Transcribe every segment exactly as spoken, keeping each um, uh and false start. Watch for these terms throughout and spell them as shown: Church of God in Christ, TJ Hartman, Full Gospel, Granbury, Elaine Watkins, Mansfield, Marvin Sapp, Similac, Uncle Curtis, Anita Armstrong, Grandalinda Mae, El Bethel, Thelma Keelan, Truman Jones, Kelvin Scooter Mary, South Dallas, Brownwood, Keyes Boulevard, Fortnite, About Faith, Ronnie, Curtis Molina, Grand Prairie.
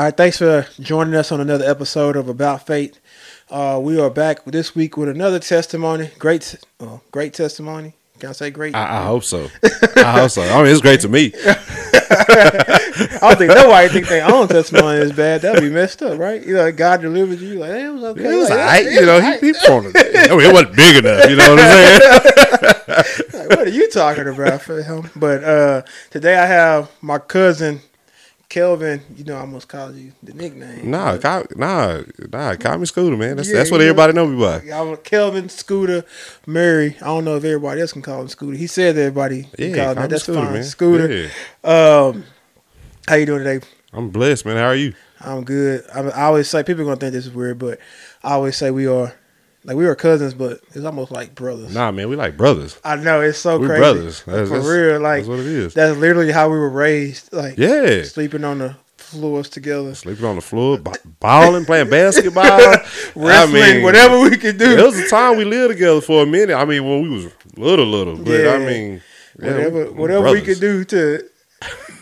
All right, thanks for joining us on another episode of About Faith. Uh, we are back this week with another testimony. Great, oh, great testimony. Can I say great? I, I hope so. I hope so. I mean, it's great to me. I don't think nobody think their own testimony is bad. That'd be messed up, right? You know, God delivered you. Like, hey, it was okay. It was like, right. You know, right. he, he pointed. I mean, it wasn't big enough. You know what I'm saying? Like, what are you talking about, fam? But uh, today I have my cousin. Kelvin, you know, I almost called you the nickname. Nah, call, nah, nah, call me Scooter, man. That's yeah, that's what everybody know me by. I'm Kelvin Scooter Mary. I don't know if everybody else can call him Scooter. He said that everybody yeah, can call him that. That's Scooter, fine, man. Scooter. Yeah. Um, how you doing today? I'm blessed, man. How are you? I'm good. I, I always say people are gonna think this is weird, but I always say we are. Like, we were cousins, but it's almost like brothers. Nah, man, we like brothers. I know, it's so we crazy. We're brothers. That's, For that's, real, like, that's what it is. That's literally how we were raised. Like, yeah. Sleeping on the floors together. Sleeping on the floor, b- balling, playing basketball. Wrestling, I mean, whatever we could do. There was a time we lived together for a minute. I mean, when we was little, little. But, yeah. I mean, yeah, whatever, we, whatever we could do to...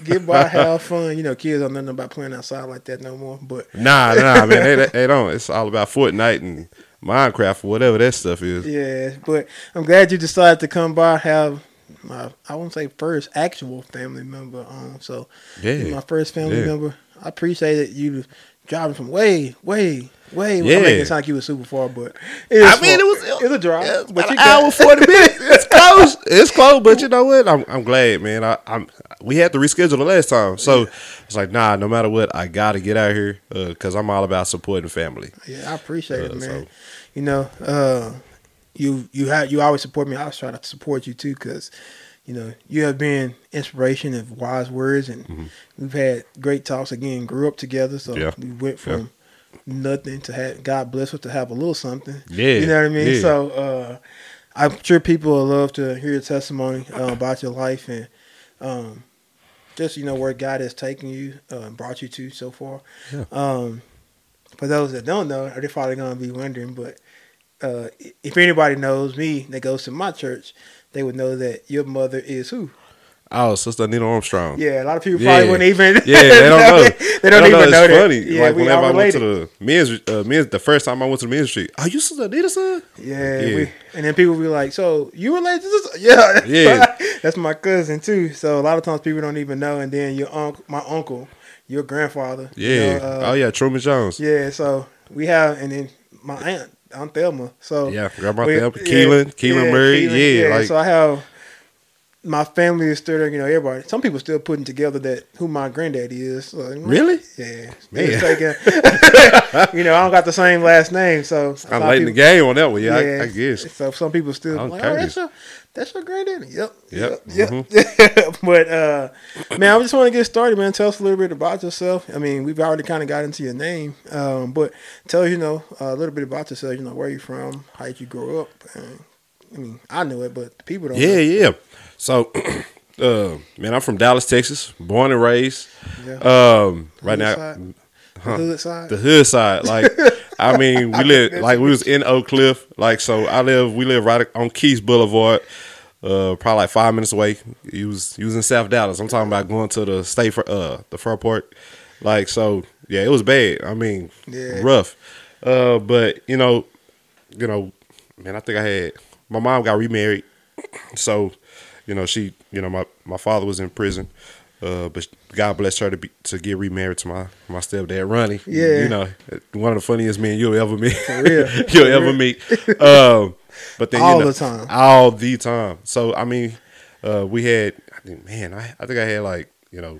Get by, have fun. You know, kids don't know nothing about playing outside like that no more. But nah, nah, man, they, they, they don't. It's all about Fortnite and Minecraft or whatever that stuff is. Yeah, but I'm glad you decided to come by. Have my, I won't say first actual family member on. So yeah, my first family yeah. member. I appreciate it. You driving from way, way, way. Yeah. I mean, it's not like you were super far, but it I mean, far. it was it's a drive. Yeah, it's about an hour forty minutes. It's close. It's close, but you know what? I'm I'm glad, man. I, I'm. We had to reschedule the last time, so yeah. it's like, nah, no matter what, I gotta get out here because uh, I'm all about supporting family. Yeah, I appreciate uh, it, man. So. You know, uh, you you have you always support me. I was trying to support you too, because you know you have been inspiration of wise words, and mm-hmm. we've had great talks again. Grew up together, so yeah. we went from. Yeah. Nothing to have. God bless us to have a little something. Yeah, you know what I mean. Yeah. So uh, I'm sure people will love to hear your testimony uh, about your life and um, just you know where God has taken you, uh, and brought you to so far. Yeah. Um, for those that don't know, they're probably gonna be wondering. But uh, if anybody knows me that goes to my church, they would know that your mother is who? Oh, Sister Anita Armstrong. Yeah, a lot of people probably yeah. wouldn't even. Yeah, they don't know. They don't, they don't even know, know that. Funny. Yeah, like we whenever I went to the men's, uh, men's, the first time I went to the men's street, are you Sister Anita, son? Yeah, yeah. We, and then people be like, "So you related to this?" Yeah, yeah. That's my cousin too. So a lot of times people don't even know. And then your uncle, my uncle, your grandfather. Yeah. You know, uh, oh yeah, Truman Jones. Yeah. So we have, and then my aunt, Aunt Thelma. So yeah, Grandma Thelma, Keelan, yeah, Keelan yeah, Murray. Keelan, yeah. yeah like, so I have. My family is still, you know, everybody. Some people still putting together that who my granddaddy is. So, really? Yeah. Man. Taking, you know, I don't got the same last name, so I'm late people, in the game on that one. Yeah, yeah I, I guess. So some people still like, oh, that's your, that's your granddaddy. Yep. Yep. Yep. Mm-hmm. But uh, man, I just want to get started, man. Tell us a little bit about yourself. I mean, we've already kind of got into your name, um, but tell you know a little bit about yourself. You know, where you from, how did you grow up? And, I mean, I know it, but people don't. Yeah, know. yeah. So, uh, man, I'm from Dallas, Texas, born and raised. Yeah. Um, right now, side? Huh, the hood side. The hood side. Like, I mean, we live like we was in Oak Cliff. Like, so I live. We live right on Keyes Boulevard, uh, probably like five minutes away. He was he was in South Dallas. I'm talking about going to the state for uh the Fur Park. Like, so yeah, it was bad. I mean, yeah. rough. Uh, but you know, you know, man, I think I had my mom got remarried, so. You know, she, you know, my, my father was in prison, uh, but God blessed her to be, to get remarried to my, my stepdad, Ronnie. Yeah. You know, one of the funniest men you'll ever meet. For real. you'll For ever real. meet. Um, but then, all you know, the time. All the time. So, I mean, uh, we had, I think, man, I, I think I had like, you know,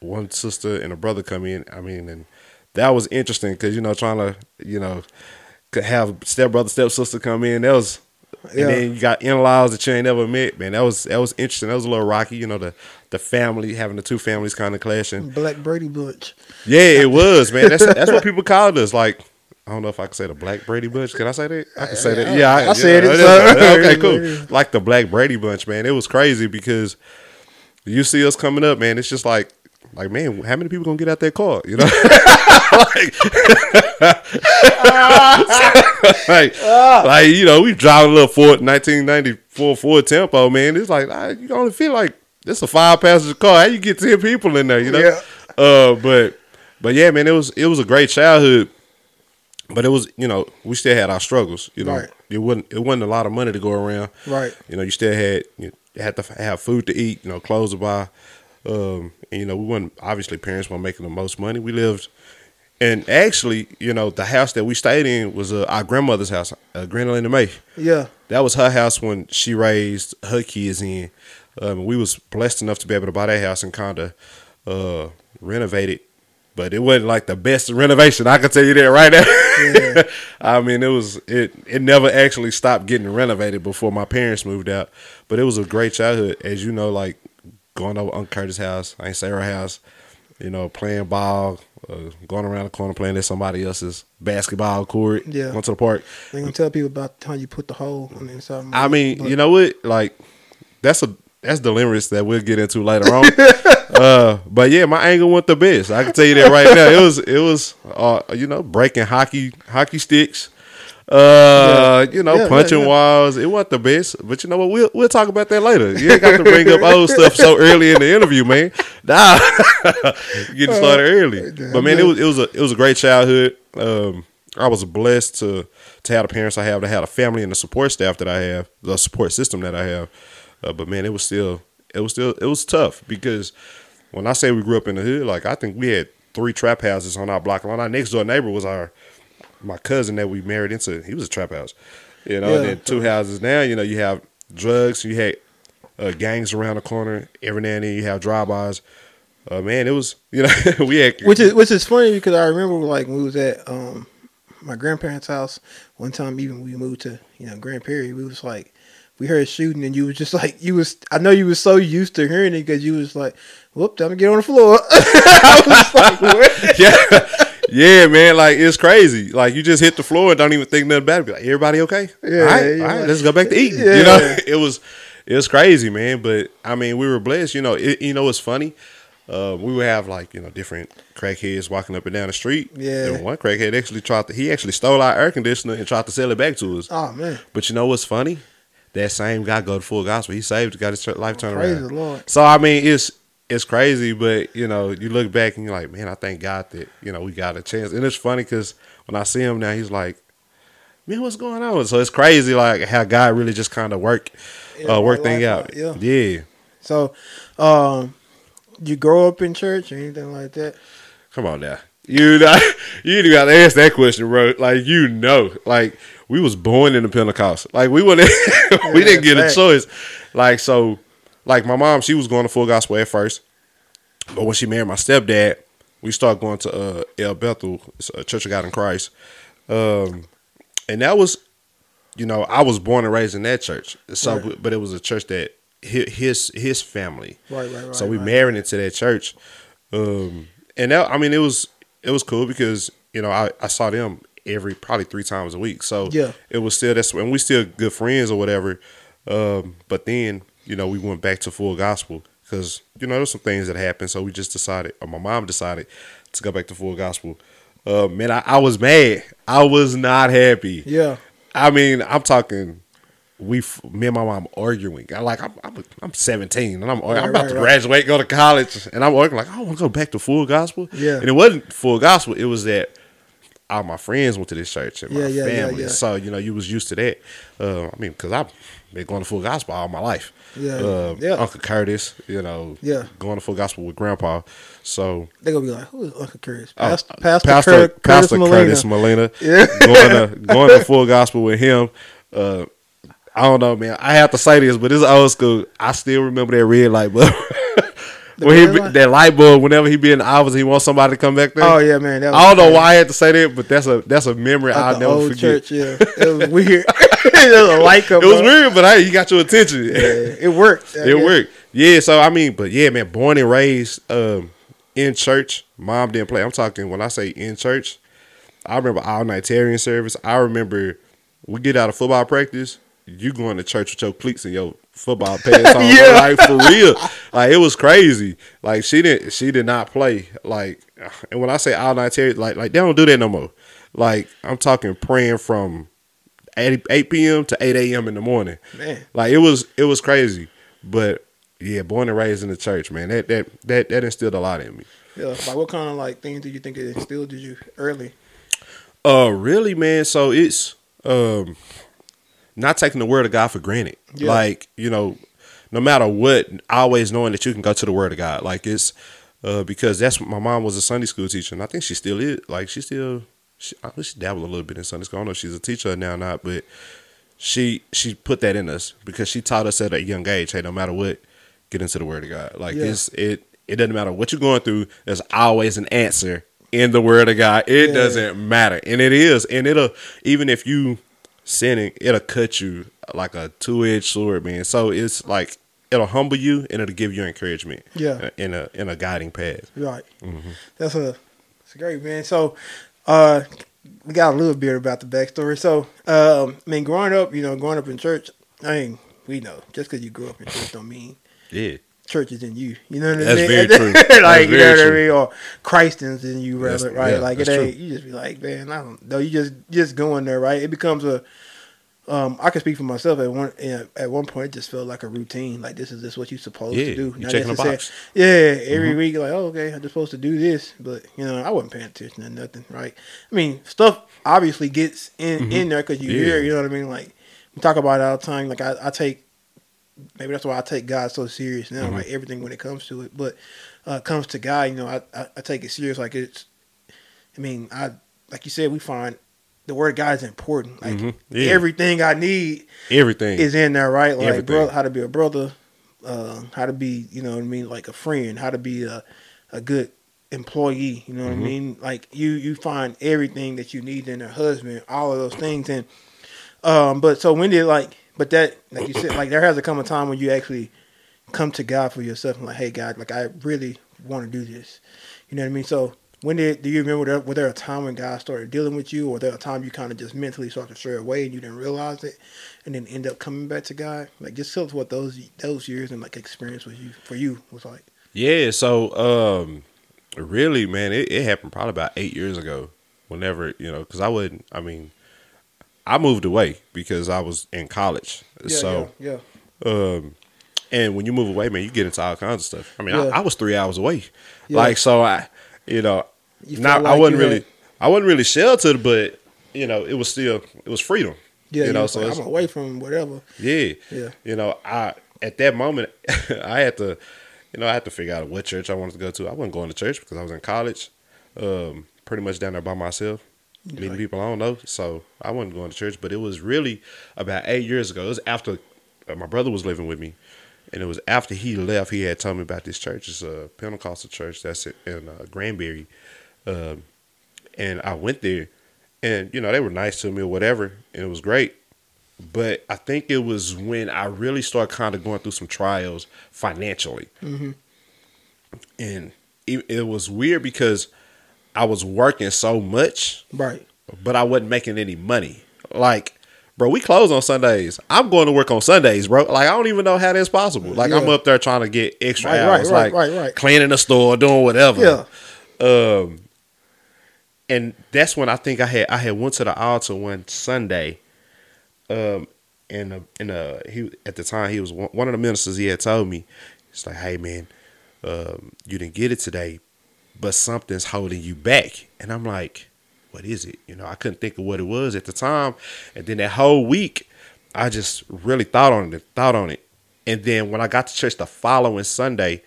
one sister and a brother come in. I mean, and that was interesting because, you know, trying to, you know, have stepbrother, stepsister come in, that was... And yeah. then you got in-laws that you ain't never met, man. That was that was interesting. That was a little rocky, you know. The the family having the two families kind of clashing. Black Brady Bunch. Yeah, it was, man. That's that's what people called us. Like, I don't know if I can say the Black Brady Bunch. Can I say that? I can say that. Yeah, I, I said know, it. So. Okay, cool. Like the Black Brady Bunch, man. It was crazy because you see us coming up, man. It's just like. Like, man, how many people gonna get out that car? You know, like, like, uh, like, you know, we driving a little Ford nineteen ninety-four Ford Tempo, man. It's like I, you only feel like it's a five passenger car. How you get ten people in there? You know, yeah. uh, but But yeah, man, it was it was a great childhood. But it was, you know, we still had our struggles. You know, right. it wasn't it wasn't a lot of money to go around. Right. You know, you still had you had to have food to eat. You know, clothes to buy. Um, and you know, we weren't obviously parents weren't making the most money. We lived, and actually, you know, the house that we stayed in was uh, our grandmother's house, uh, Grandalinda Mae. Yeah. That was her house when she raised her kids in. Um, we was blessed enough to be able to buy that house and kind of uh, renovate it. But it wasn't like the best renovation. I can tell you that right now. Yeah. I mean, it was it. It never actually stopped getting renovated before my parents moved out. But it was a great childhood, as you know, like going over Uncle Curtis' house, Aunt Sarah house, you know, playing ball, uh, going around the corner playing at somebody else's basketball court. Yeah, going to the park. They gonna tell people about how you put the hole on the inside. I mean, but you know what? Like that's a that's delirious that we'll get into later on. Uh, but yeah, my anger went the best. I can tell you that right now. It was, it was, uh, you know, breaking hockey, hockey sticks, uh, yeah. you know, yeah, punching yeah, yeah. walls. It wasn't the best, but you know what? We'll, we'll talk about that later. You ain't got to bring up old stuff so early in the interview, man. Nah, getting started early. But man, it was, it was a, it was a great childhood. Um, I was blessed to, to have the parents I have, to have a family and the support staff that I have, the support system that I have. Uh, but man, it was still, it was still, it was tough because when I say we grew up in the hood, like I think we had three trap houses on our block alone. Our next door neighbor was our, my cousin that we married into. He was a trap house, you know, yeah. and then two houses now, you know, you have drugs, you had uh, gangs around the corner. Every now and then you have drive-bys. Uh, man, it was, you know, we had. Which is, which is funny because I remember like when we was at um, my grandparents' house one time, even we moved to, you know, Grand Prairie, we was like, we heard shooting and you was just like, you was, I know you was so used to hearing it because you was like, whoop, time to get on the floor. I was like, what? Yeah. Yeah, man. Like, it's crazy. Like, you just hit the floor and don't even think nothing about it. Be like, everybody okay? Yeah. All right, yeah, all right, right. Let's go back to eating. Yeah. You know, it was, it was crazy, man. But I mean, we were blessed. You know, it, you know, it's funny. Uh, we would have like, you know, different crackheads walking up and down the street. Yeah. And one crackhead actually tried to, he actually stole our air conditioner and tried to sell it back to us. Oh, man. But you know what's funny? That same guy go to Full Gospel. He saved, got his life turned around. Praise the Lord. So, I mean, it's it's crazy, but, you know, you look back and you're like, man, I thank God that, you know, we got a chance. And it's funny because when I see him now, he's like, man, what's going on? So, it's crazy, like, how God really just kind of work, yeah, uh, work things out. out. Yeah. yeah. So, um, you grow up in church or anything like that? Come on now. You know, you got to ask that question, bro. Like, you know, like, we was born in the Pentecost. Like, we wouldn't, we yeah, didn't get fact. a choice. Like, so, like, my mom, she was going to Full Gospel at first. But when she married my stepdad, we started going to uh, El Bethel, uh, Church of God in Christ. Um, and that was, you know, I was born and raised in that church. So, right. But it was a church that his his family. Right, right, right. So, we right. married into that church. Um, and, that, I mean, it was... It was cool because, you know, I, I saw them every, probably three times a week. So yeah. it was still, that's and we still good friends or whatever. Um, but then, you know, we went back to Full Gospel because, you know, there's some things that happened. So we just decided, or my mom decided to go back to Full Gospel. Uh, man, I, I was mad. I was not happy. Yeah. I mean, I'm talking, we, me and my mom arguing. I like, I'm, I'm, I'm seventeen and I'm, right, I'm about right, to graduate, right. go to college, and I'm arguing like, I want to go back to Full Gospel. Yeah. And it wasn't Full Gospel. It was that all my friends went to this church and yeah, my yeah, family. Yeah, yeah. So, you know, you was used to that. Uh, I mean, cause I've been going to Full Gospel all my life. Yeah. Uh, yeah. Uncle Curtis, you know, yeah. going to Full Gospel with grandpa. So they're going to be like, who is Uncle Curtis? Pastor, uh, Pastor, Pastor, Cur- Curtis, Pastor Molina. Curtis Molina. Yeah. Going to, going to Full Gospel with him. Uh, I don't know, man. I have to say this, but it's old school. I still remember that red light bulb. when red he, light? That light bulb, whenever he be in the office, he wants somebody to come back there. Oh, yeah, man. That was I don't crazy. know why I had to say that, but that's a that's a memory like I'll never old forget. Church, yeah. It was weird. it was a light come It was up. weird, but hey, you got your attention. Yeah, it worked. I it guess. worked. Yeah, so, I mean, but yeah, man, born and raised um, in church. Mom didn't play. I'm talking, when I say in church, I remember all-nightarian service. I remember we get out of football practice. You going to church with your cleats and your football pants on, yeah. like for real, like it was crazy. Like she didn't, she did not play. Like, and when I say all night, like like they don't do that no more. Like I'm talking praying from eight p.m. to eight a.m. in the morning. Man, like it was, it was crazy. But yeah, born and raised in the church, man. That that that that instilled a lot in me. Yeah. Like, what kind of like things did you think it instilled did you early? Uh, really, man. So it's um, not taking the word of God for granted. Yeah. Like, you know, no matter what, always knowing that you can go to the word of God. Like it's uh, because that's my mom was a Sunday school teacher, and I think she still is. Like she still, she, I think she dabbled a little bit in Sunday school. I don't know if she's a teacher now or not, but she she put that in us because she taught us at a young age. Hey, no matter what, get into the word of God. Like yeah. it's it. It doesn't matter what you're going through. There's always an answer in the word of God. It yeah. doesn't matter. And it is. And it'll, even if you sinning, it'll cut you like a two-edged sword, man. So it's like, it'll humble you and it'll give you encouragement. Yeah. In a, in a guiding path. Right. Mm-hmm. That's a, that's great, man. So, uh, we got a little bit about the backstory. So, um, I mean, growing up, you know, growing up in church, I mean, we know just because you grew up in church don't mean. Yeah. Church is in you, you know what I mean? That's very true. Like, you know what I mean? Or Christ is in you, rather, that's, right? Yeah, like, it ain't, true. You just be like, man, I don't know. You just, just going there, right? It becomes a, um, I can speak for myself at one, at one point, it just felt like a routine. Like, this is just what you're supposed yeah, to do. You're checking a box. Yeah, every mm-hmm. week, like, oh, okay, I'm just supposed to do this. But, you know, I wasn't paying attention to nothing, right? I mean, stuff obviously gets in, mm-hmm. in there because you yeah. hear, you know what I mean? Like, we talk about it all the time. Like, I, I take, maybe that's why I take God so serious now, mm-hmm. like everything when it comes to it. But uh comes to God, you know, I, I, I take it serious. Like it's, I mean, I like you said, we find the word of God is important. Like mm-hmm. yeah. everything I need, everything is in there, right? Like brother, how to be a brother, uh, how to be, you know what I mean, like a friend, how to be a, a good employee. You know what mm-hmm. I mean? Like you, you find everything that you need in a husband, all of those things. And um, but so when did like. But that, like you said, like there has to come a time when you actually come to God for yourself and like, hey, God, like I really want to do this. You know what I mean? So when did, do you remember, there, was there a time when God started dealing with you or was there a time you kind of just mentally started to stray away and you didn't realize it and then end up coming back to God? Like just tell us what those those years and like experience was you for you was like. Yeah, so um, really, man, it, it happened probably about eight years ago whenever, you know, because I wouldn't, I mean. I moved away because I was in college. Yeah, so, yeah, yeah. Um, and when you move away, man, you get into all kinds of stuff. I mean, yeah. I, I was three hours away. Yeah. Like, so I, you know, you not, like I wasn't really, had... I wasn't really sheltered, but you know, it was still, it was freedom. Yeah. You know, so like, I'm away from whatever. Yeah. Yeah. You know, I, at that moment I had to, you know, I had to figure out what church I wanted to go to. I wasn't going to church because I was in college, um, pretty much down there by myself. Meeting like, people I don't know, so I wasn't going to church. But it was really about eight years ago. It was after uh, my brother was living with me, and it was after he left. He had told me about this church. It's a Pentecostal church that's in uh, Granbury, um, and I went there, and you know they were nice to me or whatever, and it was great. But I think it was when I really started kind of going through some trials financially, mm-hmm. and it, it was weird because. I was working so much, right? But I wasn't making any money. Like, bro, we close on Sundays. I'm going to work on Sundays, bro. Like, I don't even know how that's possible. Like, yeah. I'm up there trying to get extra right, hours, right, like right, right, right. cleaning the store, doing whatever. Yeah. Um, and that's when I think I had I had went to the altar one Sunday. Um, and uh, and uh, he at the time he was one, one of the ministers. He had told me, he's like, "Hey, man, um, you didn't get it today." But something's holding you back. And I'm like, what is it? You know, I couldn't think of what it was at the time. And then that whole week, I just really thought on it, thought on it. And then when I got to church the following Sunday,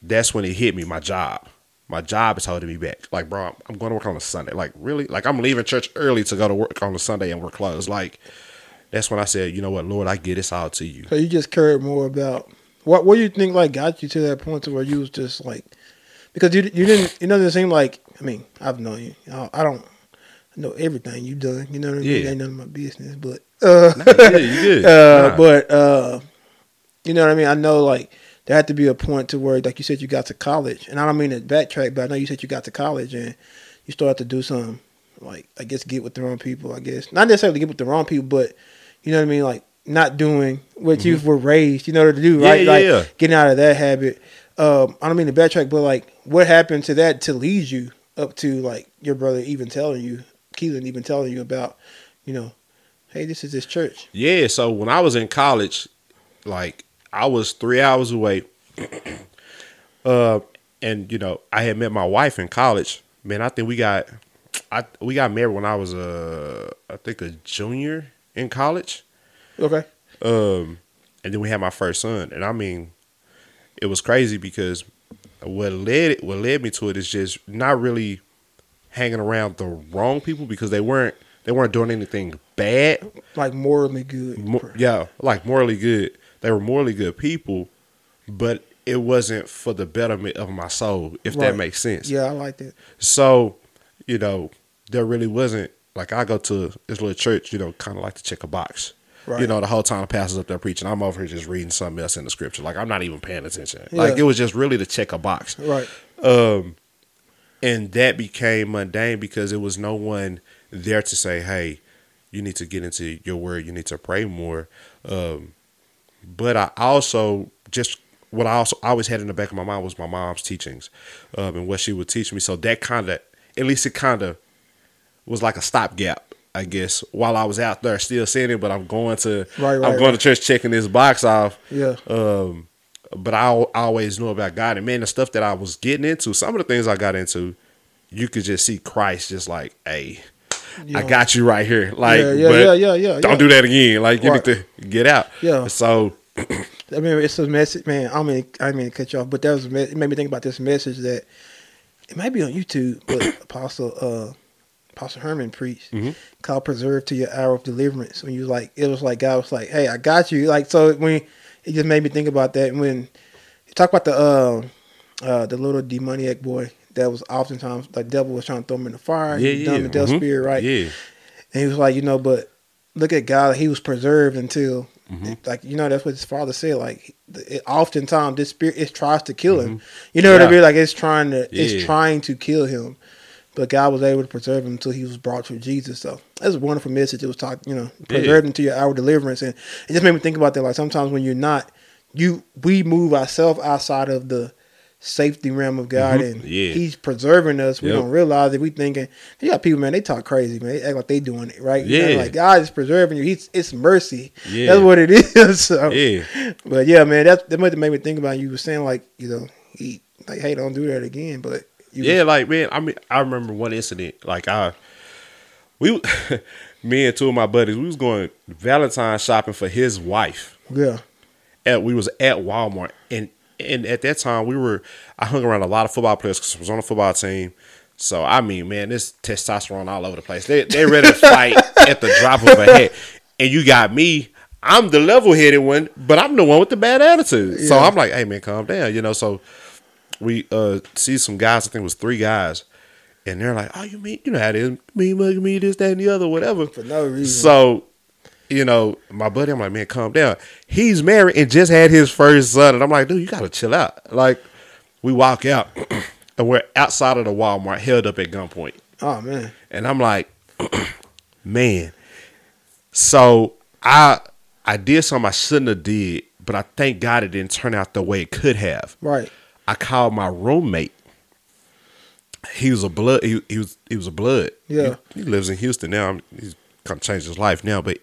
that's when it hit me, my job. My job is holding me back. Like, bro, I'm going to work on a Sunday. Like, really? Like, I'm leaving church early to go to work on a Sunday and we're closed. Like, that's when I said, you know what, Lord, I give this all to you. So you just cared more about, what What do you think, like, got you to that point to where you was just, like, because you you didn't, it doesn't seem like, I mean, I've known you. I don't know everything you've done. You know what I mean? Yeah. It ain't none of my business, but, uh, nah, yeah, you did. uh nah. but, uh, you know what I mean? I know, like, there had to be a point to where, like you said, you got to college. And I don't mean to backtrack, but I know you said you got to college and you started to do something, like, I guess, get with the wrong people, I guess. Not necessarily get with the wrong people, but, you know what I mean? Like, not doing what mm-hmm. you were raised, you know, to do, right? Yeah, yeah, like, yeah. getting out of that habit. Um, I don't mean to backtrack, but like, what happened to that to lead you up to like your brother even telling you, Keelan even telling you about, you know, hey, this is this church. Yeah. So when I was in college, like I was three hours away, uh, and you know, I had met my wife in college. Man, I think we got, I we got married when I was a, I think a junior in college. Okay. Um, and then we had my first son, and I mean, it was crazy because what led what led me to it is just not really hanging around the wrong people, because they weren't they weren't doing anything bad, like morally good. Mo- yeah, like morally good. They were morally good people, but it wasn't for the betterment of my soul, if right. that makes sense. Yeah, I like that. So, you know, there really wasn't, like, I go to this little church, you know, kind of like to check a box. Right. You know, the whole time the pastor's up there preaching, I'm over here just reading something else in the scripture. Like, I'm not even paying attention. Yeah. Like, it was just really to check a box. Right. Um, and that became mundane because it was no one there to say, hey, you need to get into your word. You need to pray more. Um, but I also just... What I also always had in the back of my mind was my mom's teachings, um, and what she would teach me. So that kind of, at least it kind of was like a stopgap, I guess, while I was out there still sinning, but I'm going to, right, right, I'm going right. to church checking this box off. Yeah. Um, but I, I always knew about God, and man, the stuff that I was getting into, some of the things I got into, you could just see Christ just like, hey, yeah. I got you right here. Like, yeah, yeah, but yeah, yeah, yeah, yeah. Don't do that again. Like, you right. need to get out. Yeah. So. I mean, it's a message, man. I mean, I mean, cut you off, but that was me- it made me think about this message that it might be on YouTube, but Apostle uh, Apostle Herman preached mm-hmm. called "Preserve to Your Hour of Deliverance." When you like, it was like God was like, "Hey, I got you." Like, so when it just made me think about that. And when you talk about the uh, uh, the little demoniac boy that was oftentimes the devil was trying to throw him in the fire, yeah, yeah, the devil mm-hmm. spirit, right? Yeah, and he was like, you know, but look at God; he was preserved until. Mm-hmm. Like, you know, that's what his father said. Like, it, oftentimes this spirit it tries to kill him. Mm-hmm. You know yeah. what I mean? Like, it's trying to yeah. it's trying to kill him, but God was able to preserve him until he was brought to Jesus. So that's a wonderful message. It was talk, you know, preserve him yeah. to your hour of deliverance, and it just made me think about that. Like sometimes when you're not, you we move ourselves outside of the safety realm of God, mm-hmm. and yeah. He's preserving us. We yep. don't realize it. We thinking, you got people, man. They talk crazy, man. They act like they doing it right. Yeah, you know, like God is preserving you. He's it's mercy. Yeah. That's what it is. So, yeah. But yeah, man, that's, that must made me think about. You were saying like, you know, he like, hey, don't do that again. But you yeah, was, like man, I mean, I remember one incident. Like I, we, me and two of my buddies, we was going Valentine's shopping for his wife. Yeah. At we was at Walmart and. And at that time, we were, I hung around a lot of football players because I was on a football team. So, I mean, man, this testosterone all over the place. They they ready to fight at the drop of a hat. And you got me. I'm the level-headed one, but I'm the one with the bad attitude. Yeah. So, I'm like, hey, man, calm down. You know, so we uh, see some guys, I think it was three guys. And they're like, oh, you mean, you know how it is. Me mugging me, this, that, and the other, whatever. For no reason. So. You know, my buddy, I'm like, man, calm down. He's married and just had his first son. And I'm like, dude, you got to chill out. Like, we walk out and we're outside of the Walmart, held up at gunpoint. Oh, man. And I'm like, man. So I I did something I shouldn't have did, but I thank God it didn't turn out the way it could have. Right. I called my roommate. He was a blood. He, he, was, he was a blood. Yeah. He, he lives in Houston now. I'm, he's kind of changed his life now, but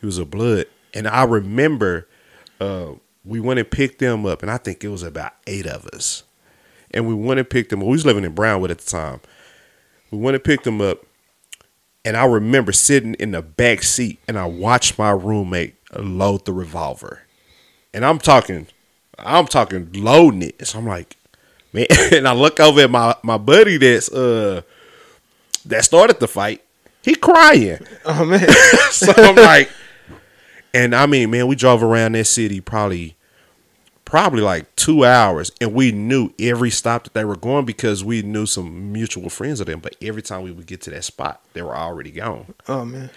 he was a blood. And I remember uh, we went and picked them up, and I think it was about eight of us. And we went and picked them up. We was living in Brownwood at the time. We went and picked them up, and I remember sitting in the back seat, and I watched my roommate load the revolver. And I'm talking, I'm talking loading it. So I'm like, man. And I look over at my, my buddy that's uh that started the fight. He crying. Oh, man. So I'm like, and I mean, man, we drove around that city probably, probably like two hours. And we knew every stop that they were going because we knew some mutual friends of them. But every time we would get to that spot, they were already gone. Oh, man.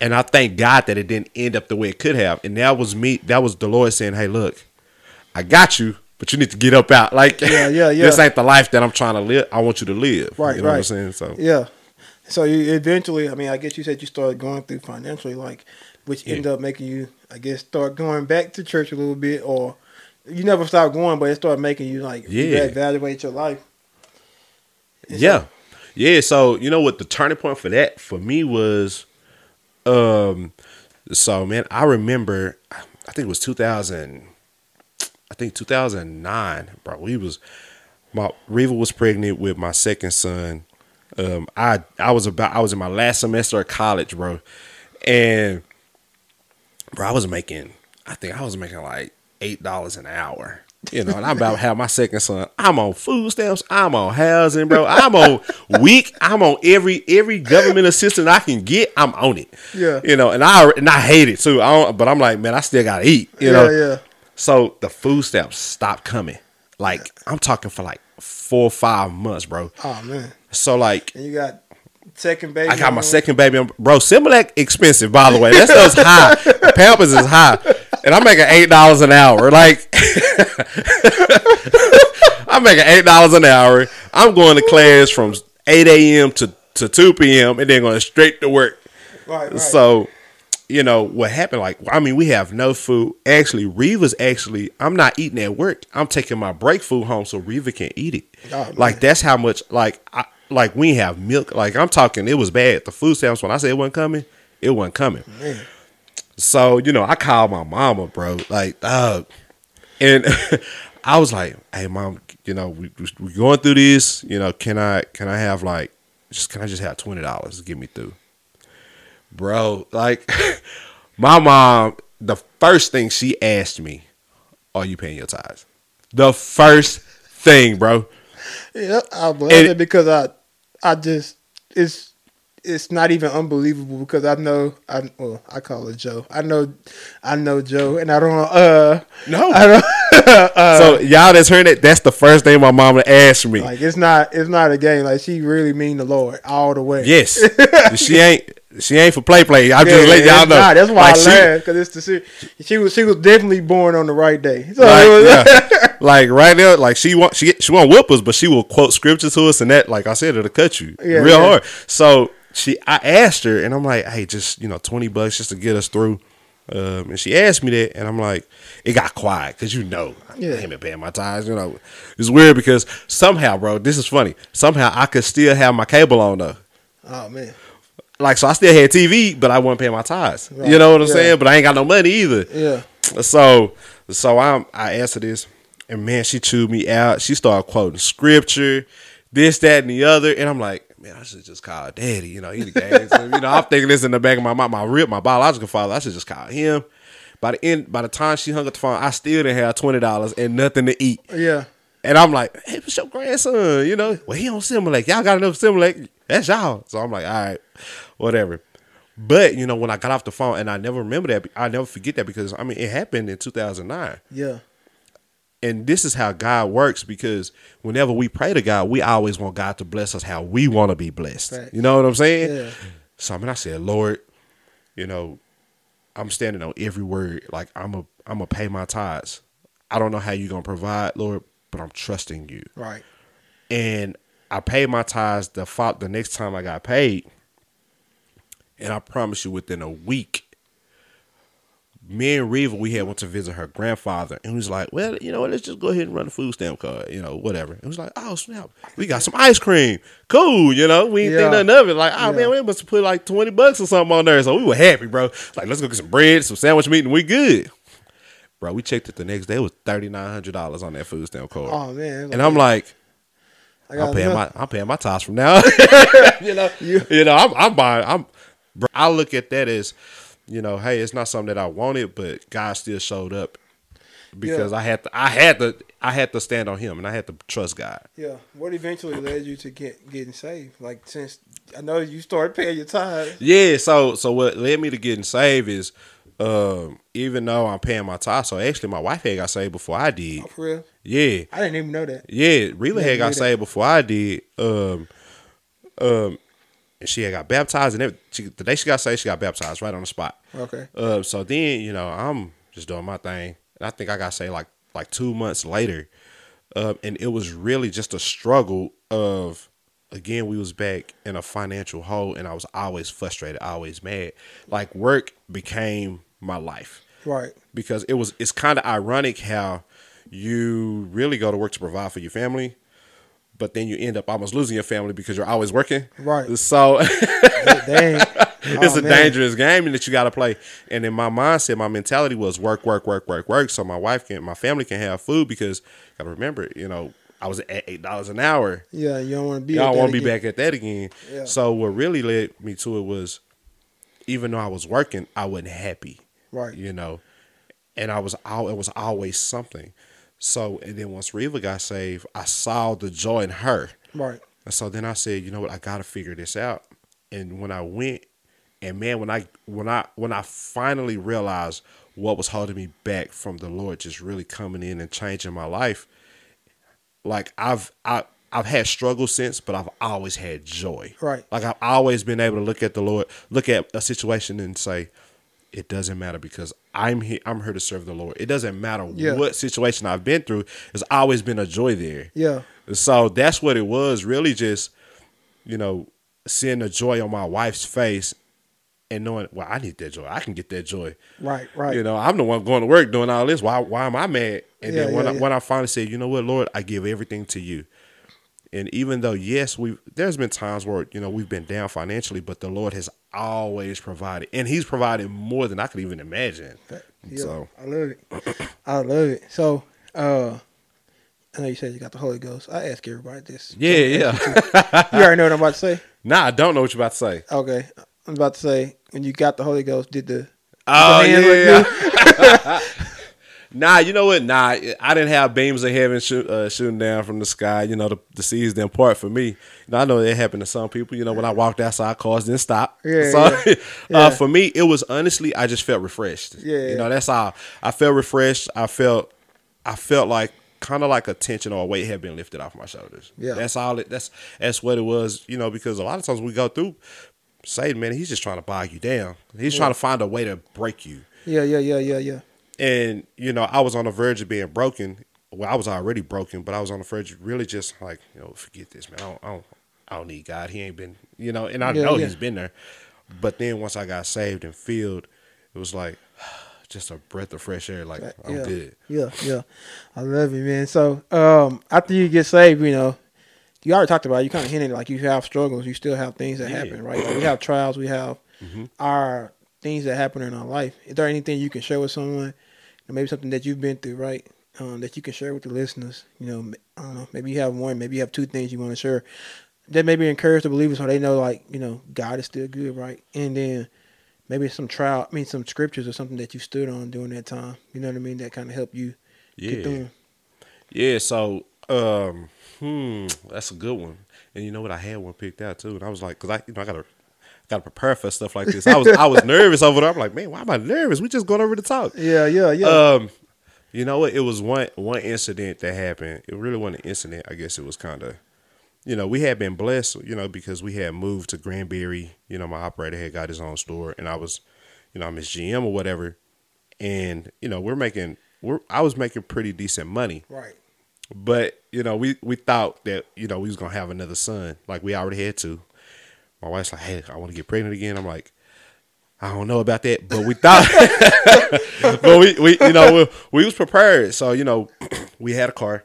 And I thank God that it didn't end up the way it could have. And that was me. That was the Lord saying, hey, look, I got you, but you need to get up out. Like, yeah, yeah, yeah. This ain't the life that I'm trying to live. I want you to live. Right, you know right. what I'm saying? So, yeah. So you eventually, I mean, I guess you said you started going through financially, like, which yeah. ended up making you, I guess, start going back to church a little bit, or you never stopped going, but it started making you like yeah. reevaluate your life. And yeah, so, yeah. So you know what the turning point for that for me was, um, so man, I remember, I think it was two thousand, I think two thousand nine, bro. We was. my Reva was pregnant with my second son. Um, I I was about I was in my last semester of college, bro, and bro, I was making I think I was making like eight dollars an hour. You know, and I'm about to have my second son. I'm on food stamps. I'm on housing, bro. I'm on week. I'm on every every government assistance I can get. I'm on it. Yeah. You know, and I and I hate it too. I don't, but I'm like, man, I still gotta eat. You yeah, know. Yeah. So the food stamps stopped coming. Like I'm talking for like four or five months, bro. Oh man. So like, and you got second baby. I got my second baby, bro. Similac expensive, by the way. That stuff's high. Pampers is high. And I'm making eight dollars an hour. Like I'm making eight dollars an hour. I'm going to class from eight a.m. to, to two p.m. and then going straight to work. Right, right. So, you know, what happened, like, I mean, we have no food. Actually, Reva's actually, I'm not eating at work. I'm taking my break food home so Reva can eat it. Oh, like, that's how much, like, I, like we have milk. Like, I'm talking, it was bad. The food stamps, when I said it wasn't coming, it wasn't coming. Man. So, you know, I called my mama, bro. Like, dog. And I was like, hey, mom, you know, we, we're going through this. You know, can I can I have like, just can I just have twenty dollars to get me through? Bro, like, my mom, the first thing she asked me, are you paying your tithes? The first thing, bro. Yeah, I love and, it because I, I just, it's. It's not even unbelievable because I know I well I call it Joe I know I know Joe and I don't uh no I don't, uh, so y'all that's hearing it, that's the first thing my mama asked me. Like it's not it's not a game. Like she really mean the Lord all the way. Yes. she ain't she ain't for play play. I'm yeah, just letting y'all know. Not. That's why like I laugh because it's the she was she was definitely born on the right day. So like, was, yeah. Like right now, like she want she she won't whip us, but she will quote scripture to us and that like I said it'll cut you yeah, real yeah. hard. So. She, I asked her, and I'm like, hey, just, you know, twenty bucks just to get us through. Um, and she asked me that, and I'm like, it got quiet, because you know, yeah. I ain't been paying my tithes, you know. It's weird, because somehow, bro, this is funny, somehow I could still have my cable on, though. Oh, man. Like, so I still had T V, but I wasn't paying my tithes. Right. You know what I'm yeah. saying? But I ain't got no money either. Yeah. So, so I I answered this, and man, she chewed me out. She started quoting scripture, this, that, and the other, and I'm like, man, I should just call daddy. You know, he the gang. So, you know, I'm thinking this in the back of my mind. My real, my biological father. I should just call him. By the end, by the time she hung up the phone, I still didn't have twenty dollars and nothing to eat. Yeah. And I'm like, hey, what's your grandson? You know, well, he on Similac. Y'all got enough Similac. That's y'all. So I'm like, all right, whatever. But you know, when I got off the phone, and I never remember that. I never forget that because I mean, it happened in two thousand nine. Yeah. And this is how God works, because whenever we pray to God, we always want God to bless us how we want to be blessed. Right. You know what I'm saying? Yeah. So I mean, I said, Lord, you know, I'm standing on every word. Like I'm a, I'm a pay my tithes. I don't know how you're gonna provide, Lord, but I'm trusting you. Right. And I paid my tithes the the next time I got paid, and I promise you, within a week. Me and Reva, we had went to visit her grandfather, and he was like, well, you know what, let's just go ahead and run a food stamp card, you know, whatever. It was like, oh, snap, we got some ice cream. Cool, you know, we didn't yeah. think nothing of it. Like, oh, yeah. man, we must have put like twenty bucks or something on there. So we were happy, bro. Like, let's go get some bread, some sandwich meat, and we good. Bro, we checked it the next day. It was thirty-nine hundred dollars on that food stamp card. Oh, man. And like, I'm like, I'm paying, my, I'm paying my tithes from now. You know, you, you know I'm, I'm buying. I'm, bro, I look at that as... You know, hey, it's not something that I wanted, but God still showed up because yeah. I had to, I had to, I had to stand on Him, and I had to trust God. Yeah, what eventually led you to get getting saved? Like, since I know you started paying your tithes. Yeah, so so what led me to getting saved is, um, even though I'm paying my tithes, so actually my wife had got saved before I did. Oh, for real? Yeah, I didn't even know that. Yeah, really had got saved before I did. Um, um. And she had got baptized, and every, she, the day she got saved, she got baptized right on the spot. Okay. Uh, so then, you know, I'm just doing my thing, and I think I got saved like like two months later, uh, and it was really just a struggle of, again, we was back in a financial hole, and I was always frustrated, always mad. Like work became my life, right? Because it was it's kind of ironic how you really go to work to provide for your family. But then you end up almost losing your family because you're always working. Right. So it's oh, a man. dangerous game that you got to play. And in my mindset, my mentality was work, work, work, work, work. So my wife can, my family can have food because got to remember, you know, I was at eight dollars an hour. Yeah, you don't want to be. Y'all want to be back at that again. Yeah. So what really led me to it was, even though I was working, I wasn't happy. Right. You know, and I was all it was always something. So and then once Reva got saved, I saw the joy in her. Right. And so then I said, you know what, I gotta figure this out. And when I went, and man, when I when I when I finally realized what was holding me back from the Lord just really coming in and changing my life. Like I've I I've had struggle since, but I've always had joy. Right. Like I've always been able to look at the Lord, look at a situation and say, it doesn't matter because I'm here. I'm here to serve the Lord. It doesn't matter yeah. what situation I've been through. There's always been a joy there. Yeah. So that's what it was. Really, just you know, seeing the joy on my wife's face and knowing, well, I need that joy. I can get that joy. Right. Right. You know, I'm the one going to work doing all this. Why? Why am I mad? And yeah, then when yeah, I, yeah. when I finally said, you know what, Lord, I give everything to you. And even though, yes, we there's been times where, you know, we've been down financially, but the Lord has always provided. And he's provided more than I could even imagine. Yeah, so I love it. I love it. So uh, I know you said you got the Holy Ghost. I ask everybody this. Yeah, yeah. You. you already know what I'm about to say? Nah, I don't know what you're about to say. Okay. I'm about to say, when you got the Holy Ghost, did the... Oh, the yeah. Nah, you know what? Nah, I didn't have beams of heaven shoot, uh, shooting down from the sky. You know, the, the seas didn't part for me. You know, I know that happened to some people. You know, when I walked outside, cars didn't stop. Yeah, so yeah. Yeah. Uh, for me, it was honestly, I just felt refreshed. Yeah, you know, that's all. I felt refreshed. I felt, I felt like kind of like a tension or a weight had been lifted off my shoulders. Yeah, that's all. It, that's that's what it was. You know, because a lot of times we go through, Satan, man, he's just trying to bog you down. He's yeah. trying to find a way to break you. Yeah, yeah, yeah, yeah, yeah. And, you know, I was on the verge of being broken. Well, I was already broken, but I was on the verge of really just like, you know, forget this, man. I don't, I don't, I don't need God. He ain't been, you know, and I yeah, know yeah. he's been there. But then once I got saved and filled, it was like just a breath of fresh air. Like, I'm yeah, good. Yeah, yeah. I love you, man. So um, after you get saved, you know, you already talked about it. You kind of hinted like you have struggles. You still have things that yeah. happen, right? Like we have trials. We have mm-hmm. our things that happen in our life. Is there anything you can share with someone? Maybe something that you've been through, right? Um, that you can share with the listeners. You know, I don't know. Maybe you have one. Maybe you have two things you want to share. That maybe encourage the believers so they know, like, you know, God is still good, right? And then maybe some trial. I mean, some scriptures or something that you stood on during that time. You know what I mean? That kind of helped you yeah. get through. Yeah. So, um, hmm, that's a good one. And you know what? I had one picked out too, and I was like, because I, you know, I got to. Gotta prepare for stuff like this. I was I was nervous over there. I'm like, man, why am I nervous? We just going over the top. Yeah, yeah, yeah. Um, you know what? It was one one incident that happened. It really wasn't an incident. I guess it was kind of, you know, we had been blessed, you know, because we had moved to Granbury. You know, my operator had got his own store, and I was, you know, I'm his G M or whatever. And you know, we're making, we're I was making pretty decent money. Right. But you know, we we thought that you know we was gonna have another son, like we already had two. My wife's like, hey, I want to get pregnant again. I'm like, I don't know about that, but we thought, but we, we, you know, we, we was prepared. So, you know, we had a car,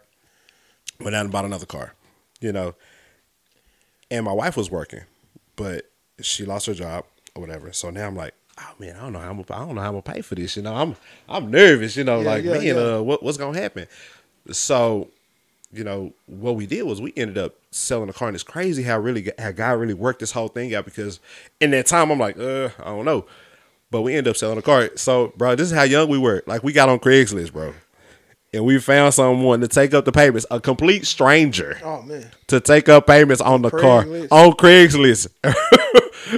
went out and bought another car, you know, and my wife was working, but she lost her job or whatever. So now I'm like, oh man, I don't know how I'm, I don't know how I'm gonna pay for this. You know, I'm, I'm nervous, you know, yeah, like, yeah, man, yeah. Uh, what, what's going to happen? So, you know, what we did was we ended up selling the car, and it's crazy how really how God really worked this whole thing out, because in that time I'm like, uh, I don't know. But we ended up selling the car. So, bro, this is how young we were. Like, we got on Craigslist, bro. And we found someone to take up the payments, a complete stranger. Oh man. To take up payments on the car. On Craigslist.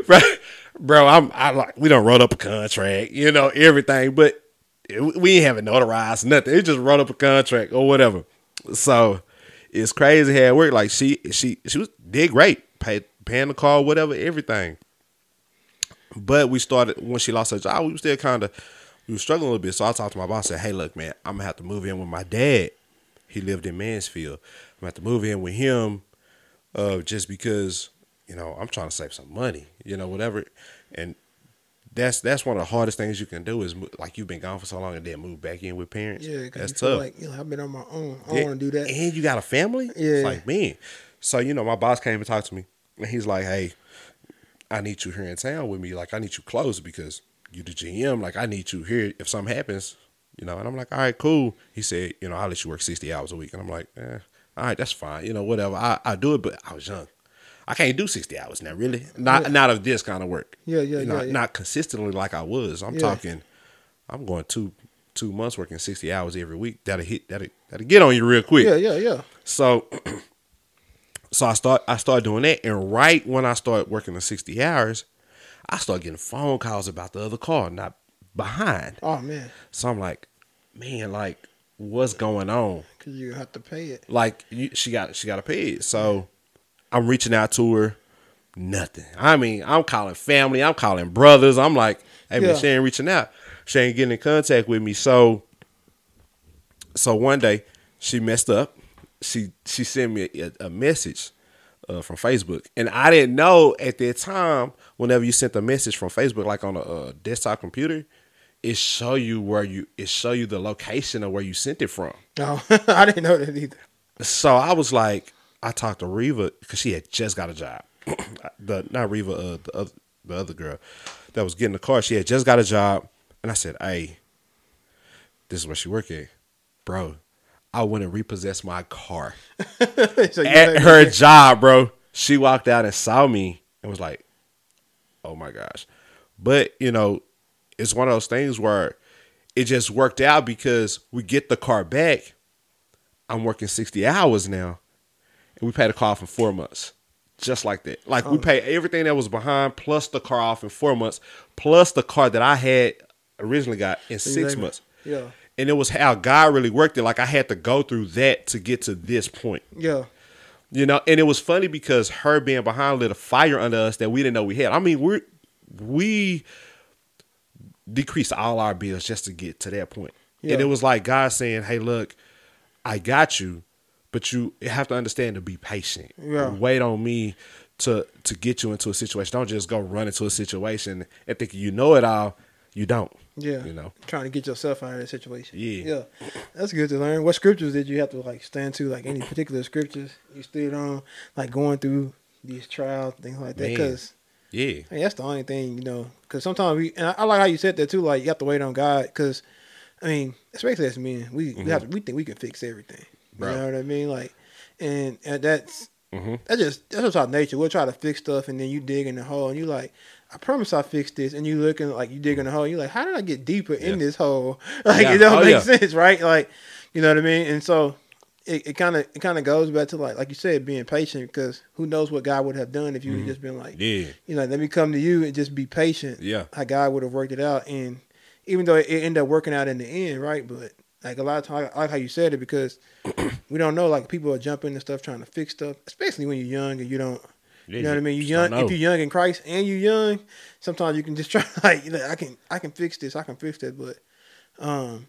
Right? Bro, I'm I like we done wrote up a contract, you know, everything, but it, we ain't having notarized nothing. It just wrote up a contract or whatever. So it's crazy how it worked. Like she, she, she was did great, paid, paying the car, whatever, everything. But we started when she lost her job. We were still kind of we were struggling a little bit. So I talked to my boss. Said, "Hey, look, man, I'm gonna have to move in with my dad. He lived in Mansfield. I'm gonna have to move in with him, uh, just because you know I'm trying to save some money, you know, whatever." And that's that's one of the hardest things you can do is move, like you've been gone for so long and then move back in with parents. Yeah, that's you tough. Feel like, you know, I've been on my own. I yeah. don't want to do that. And you got a family. Yeah, it's like man. So you know, my boss came and talked to me, and he's like, "Hey, I need you here in town with me. Like, I need you close because you the G M. Like, I need you here if something happens, you know." And I'm like, "All right, cool." He said, "You know, I'll let you work sixty hours a week." And I'm like, eh, all right, that's fine. You know, whatever. I, I do it, but I was young. I can't do sixty hours now, really. Not yeah. not of this kind of work. Yeah, yeah, you know, yeah, yeah. Not consistently like I was. I'm yeah. talking, I'm going two two months working sixty hours every week. That'll hit. That'll, that'll get on you real quick. Yeah, yeah, yeah. So, so I start I start doing that, and right when I start working the sixty hours, I start getting phone calls about the other car not behind. Oh man. So I'm like, man, like what's going on? Cause you have to pay it. Like you, she got she got to pay it. So. I'm reaching out to her, nothing. I mean, I'm calling family, I'm calling brothers. I'm like, hey, yeah. man, she ain't reaching out. She ain't getting in contact with me. So, so one day she messed up. She she sent me a, a message uh, from Facebook, and I didn't know at that time. Whenever you sent a message from Facebook, like on a, a desktop computer, it show you where you it show you the location of where you sent it from. No, oh, I didn't know that either. So I was like. I talked to Reva because she had just got a job. the not Reva, uh, the other the other girl that was getting the car. She had just got a job, and I said, "Hey, this is where she work at, bro. I want to repossess my car so at her it. job, bro." She walked out and saw me and was like, "Oh my gosh!" But you know, it's one of those things where it just worked out because we get the car back. I'm working sixty hours now. And we paid the car off in four months, just like that. Like, oh. we paid everything that was behind, plus the car off in four months, plus the car that I had originally got in exactly. six months. Yeah. And it was how God really worked it. Like, I had to go through that to get to this point. Yeah. You know, and it was funny because her being behind lit a fire under us that we didn't know we had. I mean, we we decreased all our bills just to get to that point. Yeah. And it was like God saying, hey, look, I got you. But you have to understand to be patient. Yeah. Wait on me to to get you into a situation. Don't just go run into a situation and think you know it all. You don't. Yeah. You know, trying to get yourself out of that situation. Yeah. Yeah. That's good to learn. What scriptures did you have to like stand to? Like any particular scriptures you stood on? Like going through these trials, things like that. Man. Cause yeah, I mean, that's the only thing you know. Because sometimes we and I, I like how you said that too. Like you have to wait on God. Because I mean, especially as men, we mm-hmm. we have to, we think we can fix everything. Bro. You know what I mean? Like, and, and that's mm-hmm. that just that's just our nature. We'll try to fix stuff, and then you dig in the hole, and you like, I promise I fixed this, and you looking like you dig in the hole. And you like, how did I get deeper yeah. in this hole? Like, yeah. it don't oh, make yeah. sense, right? Like, you know what I mean? And so it kind of it kind of goes back to like like you said, being patient, because who knows what God would have done if you mm-hmm. would have just been like, yeah, you know, let me come to you and just be patient. Yeah, how God would have worked it out, and even though it ended up working out in the end, right? But like a lot of times, I like how you said it because we don't know. Like people are jumping and stuff, trying to fix stuff, especially when you're young and you don't. You know what I mean? You young. If you're young in Christ and you're young, sometimes you can just try. Like you know, I can, I can fix this. I can fix that. But um,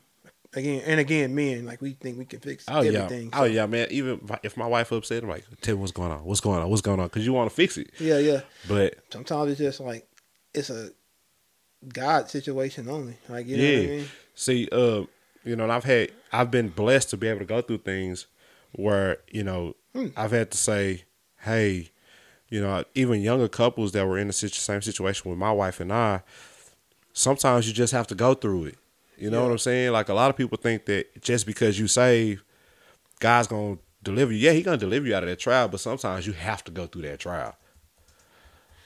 again and again, men like we think we can fix oh, everything. Yeah. So. Oh yeah, man. Even if my wife upset, I'm like, tell me what's going on. What's going on? What's going on? Because you want to fix it. Yeah, yeah. But sometimes it's just like it's a God situation only. Like you know yeah. what I mean? See, uh. You know, and I've had, I've been blessed to be able to go through things where, you know, mm. I've had to say, hey, you know, even younger couples that were in the same situation with my wife and I, sometimes you just have to go through it. You know yeah. what I'm saying? Like a lot of people think that just because you saved, God's going to deliver you. Yeah, he's going to deliver you out of that trial, but sometimes you have to go through that trial.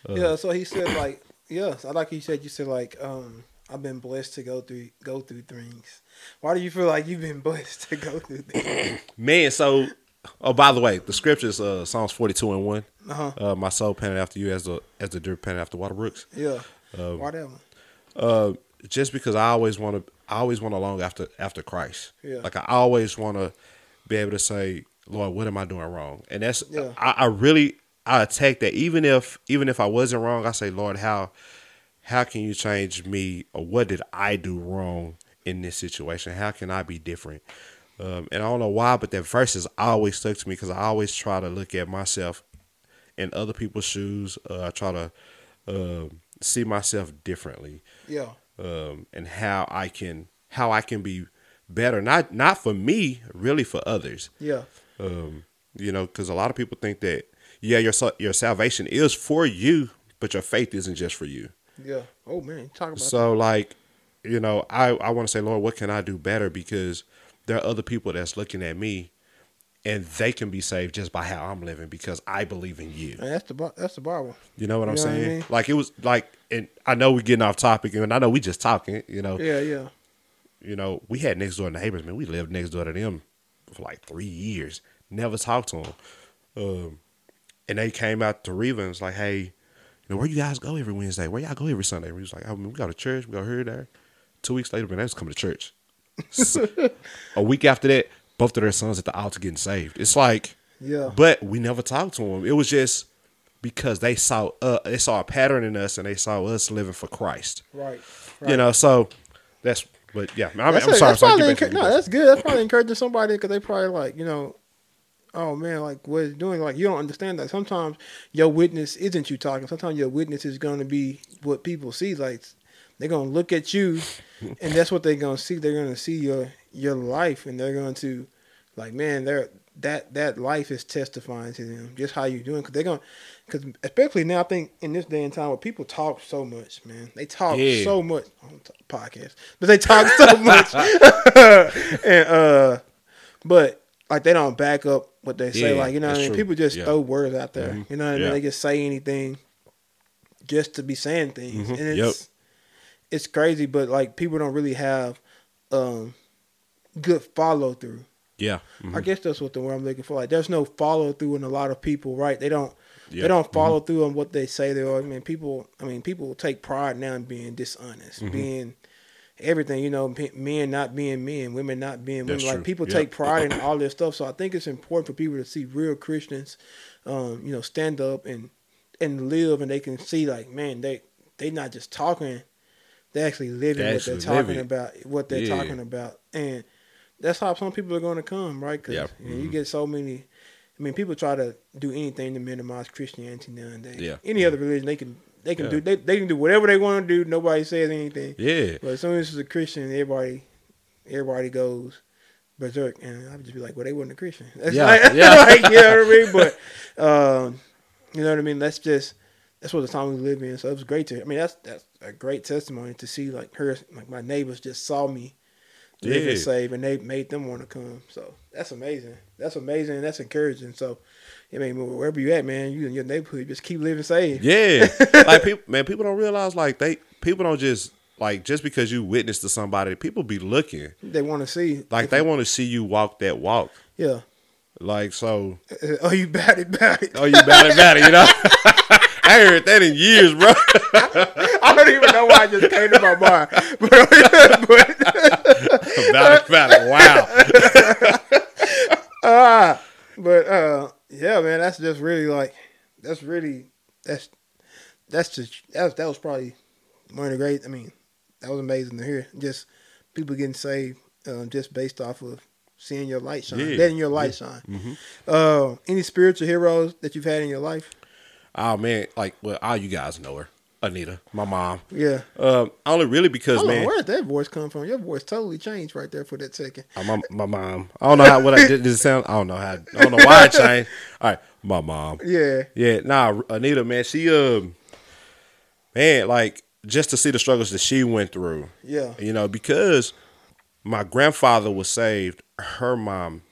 Uh, yeah. So he said like, yeah, so like he said, you said like, um, I've been blessed to go through go through things. Why do you feel like you've been blessed to go through things? Man, so oh, by the way, the scriptures, uh, Psalms forty-two and one. Uh-huh. Uh, my soul panted after you, as the as the deer panted after water brooks. Yeah. Uh, Why that one? Uh, just because I always want to, I always want to long after after Christ. Yeah. Like I always want to be able to say, Lord, what am I doing wrong? And that's yeah. I, I really I attack that. Even if even if I wasn't wrong, I say, Lord, how. How can you change me, or what did I do wrong in this situation? How can I be different? Um, and I don't know why, but that verse has always stuck to me because I always try to look at myself in other people's shoes. Uh, I try to uh, see myself differently. Yeah. Um, and how I can how I can be better, not not for me, really for others. Yeah. Um, you know, because a lot of people think that yeah, your your salvation is for you, but your faith isn't just for you. Yeah. Oh man, talk about so that. Like, you know, I, I want to say, Lord, what can I do better? Because there are other people that's looking at me and they can be saved just by how I'm living because I believe in you. Man, that's the that's the Bible. You know what you I'm know saying? What I mean? Like it was like, and I know we're getting off topic, and I know we just talking. You know? Yeah, yeah. You know, we had next door neighbors. Man, we lived next door to them for like three years. Never talked to them. Um, and they came out to Reva and was like, "Hey, you know, where you guys go every Wednesday? Where y'all go every Sunday?" And we was like, "I mean, we go to church. We go here, there." Two weeks later, man, they was coming to church. So, a week after that, both of their sons at the altar getting saved. It's like, yeah, but we never talked to them. It was just because they saw uh, they saw a pattern in us, and they saw us living for Christ. Right. Right. You know, so that's. But yeah, I'm, I'm a, sorry. That's sorry encu- no, that's good. That's probably encouraging somebody because they probably like, you know, oh man, like what it's doing. Like you don't understand that sometimes your witness isn't you talking. Sometimes your witness is going to be what people see. Like they're going to look at you, and that's what they're going to see. They're going to see your. your life, and they're going to like, man, they're that that life is testifying to them just how you're doing, because they're going, because especially now I think in this day and time where people talk so much, man, they talk yeah. so much on podcasts, but they talk so much and uh but like they don't back up what they say. Yeah, like, you know what I mean? True. People just yeah. throw words out there. Mm-hmm. You know what I mean? Yeah. They just say anything just to be saying things. Mm-hmm. And it's yep. it's crazy, but like people don't really have um good follow through. Yeah. Mm-hmm. I guess that's what the word I'm looking for. Like there's no follow through in a lot of people, right? They don't yep. they don't follow mm-hmm. through on what they say they are. I mean, people I mean, people take pride now in being dishonest, mm-hmm. being everything, you know, men not being men, women not being women. That's like true. People yep. take pride in all this stuff. So I think it's important for people to see real Christians um, you know, stand up and and live, and they can see like, man, they they not just talking, they actually living they what actually they're talking about, what they're yeah. talking about. And that's how some people are going to come, right? Because yeah. you know, mm-hmm. you get so many. I mean, people try to do anything to minimize Christianity nowadays. Yeah. Any yeah. other religion, they can they can yeah. do they, they can do whatever they want to do. Nobody says anything. Yeah. But as soon as it's a Christian, everybody everybody goes berserk, and I would just be like, well, they weren't a Christian. That's yeah. Like, yeah. like, you know what I mean? But um, you know what I mean. That's just that's what the time we live in. So it was great to. I mean, that's that's a great testimony to see. Like her, like my neighbors just saw me. They yeah. saved, and they made them want to come. So that's amazing. That's amazing. And that's encouraging. So, I mean, wherever you at, man, you in your neighborhood, just keep living saved. Yeah, like people, man. People don't realize like they people don't just like just because you witness to somebody, people be looking. They want to see. Like they want to see you walk that walk. Yeah. Like so. Oh, you bad it, bad it. Oh, you bad it, bad it. You know. I heard that in years, bro. I don't even know why it just came to my mind. But, but about it, about it. Wow. uh, but uh, yeah, man, that's just really like that's really that's that's just that, that was probably one of the great. I mean, that was amazing to hear. Just people getting saved um, just based off of seeing your light shine, yeah. letting your light yeah. shine. Mm-hmm. Uh, any spiritual heroes that you've had in your life? Oh man, like well, all you guys know her, Anita, my mom. Yeah. Um, only really because I man, know, where did that voice come from? Your voice totally changed right there for that second. Uh, my my mom. I don't know how what I did. Did it sound? I don't know how. I don't know why it changed. All right, my mom. Yeah. Yeah. Nah, Anita, man, she um, man, like just to see the struggles that she went through. Yeah. You know, because my grandfather was saved, her mom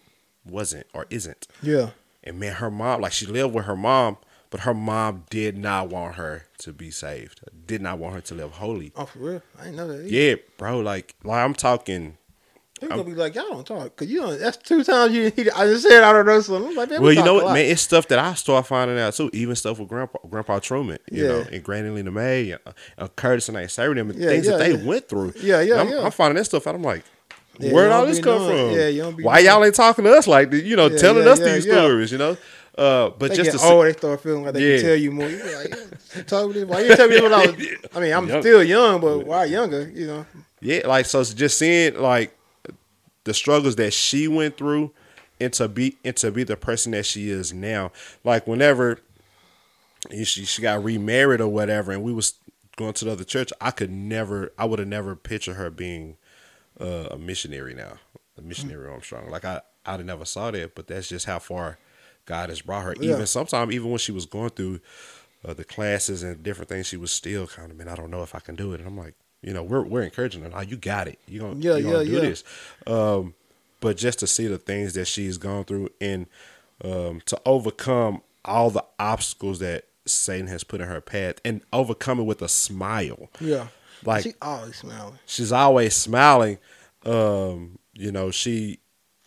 wasn't or isn't. Yeah. And man, her mom, like she lived with her mom. But her mom did not want her to be saved. Did not want her to live holy. Oh, for real? I didn't know that either. Yeah, bro. Like, like I'm talking. They're going to be like, y'all don't talk. Because you don't, that's two times you didn't I just said I don't know something. I'm like, man, well, you know what, man? It's stuff that I start finding out, too. Even stuff with Grandpa Grandpa Truman, you yeah. know, and Grandalinda Mae, and, and Curtis and Aunt Sarah, and yeah, things yeah, that they yeah. went through. Yeah, yeah, I'm, yeah. I'm finding that stuff out. I'm like, yeah, where did all this come knowing. From? Yeah, you don't be Why knowing. Y'all ain't talking to us like this? You know, yeah, telling yeah, us yeah, these yeah. stories, you know? Uh, but they just get to old, see, they start feeling like they yeah. can tell you more. You're like, yeah, told me this. Why you tell me what I was? I mean, I'm young. Still young, but why younger? You know? Yeah, like so. Just seeing like the struggles that she went through, and to be and to be the person that she is now. Like whenever she she got remarried or whatever, and we was going to the other church, I could never, I would have never pictured her being uh, a missionary now, a missionary mm-hmm. Armstrong. Like I, I'd never saw that, but that's just how far God has brought her. Yeah. Even sometimes, even when she was going through uh, the classes and different things, she was still kind of, man, I don't know if I can do it. And I'm like, you know, we're we're encouraging her. Oh, you got it. You're going yeah, you yeah, to do yeah. this. Um, but just to see the things that she's gone through and um, to overcome all the obstacles that Satan has put in her path and overcome it with a smile. Yeah. Like she's always smiling. She's always smiling. Um, you know, she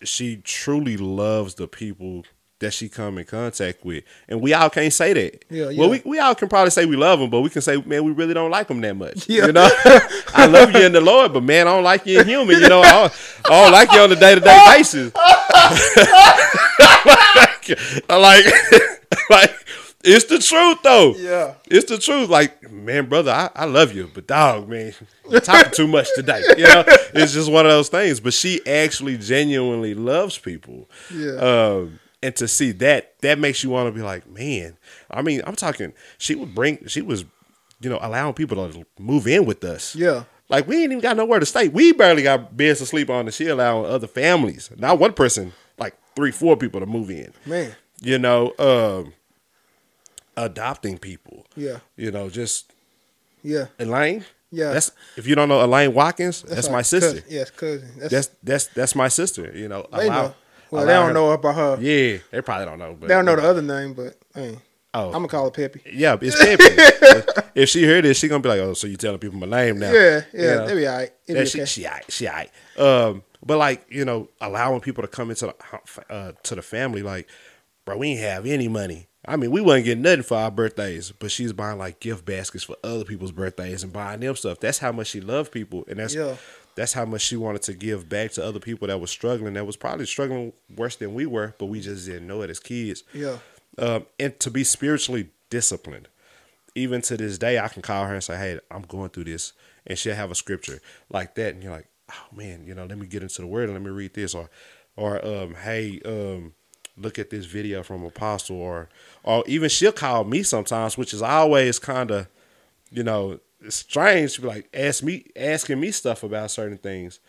she truly loves the people that she come in contact with. And we all can't say that. Yeah, yeah. Well, we, we all can probably say we love them, but we can say, man, we really don't like them that much. Yeah. You know? I love you in the Lord, but man, I don't like you in human. You know, I don't, I don't like you on a day-to-day basis. I like, like, it's the truth, though. Yeah. It's the truth. Like, man, brother, I, I love you, but dog, man, you're talking too much today. You know? It's just one of those things. But she actually genuinely loves people. Yeah. Um, And to see that, that makes you want to be like, man, I mean, I'm talking, she would bring, she was, you know, allowing people to move in with us. Yeah. Like, we ain't even got nowhere to stay. We barely got beds to sleep on, and she allowed other families. Not one person, like three, four people to move in. Man. You know, um, adopting people. Yeah. You know, just. Yeah. Elaine. Yeah. That's, if you don't know Elaine Watkins, that's, that's my, my sister. Cousin. Yes, cousin. That's, that's, that's, that's my sister, you know. Allow, Well, they don't her. know about her. Yeah, they probably don't know. But they don't know the other name, but hey, oh, I'm going to call her Peppy. Yeah, it's Peppy. If she heard this, she going to be like, oh, so you telling people my name now. Yeah, yeah, you know? They be all right. Be okay. She, she all right, she all right. Um, but like, you know, allowing people to come into the, uh, to the family, like, bro, we ain't have any money. I mean, we wasn't getting nothing for our birthdays, but she's buying like gift baskets for other people's birthdays and buying them stuff. That's how much she loved people. And that's... Yeah. That's how much she wanted to give back to other people that were struggling, that was probably struggling worse than we were, but we just didn't know it as kids. Yeah. Um, and to be spiritually disciplined. Even to this day, I can call her and say, hey, I'm going through this. And she'll have a scripture like that. And you're like, oh, man, you know, let me get into the word and let me read this. Or, or um, hey, um, look at this video from Apostle. Or, or even she'll call me sometimes, which is always kind of, you know, it's strange to be like ask me asking me stuff about certain things.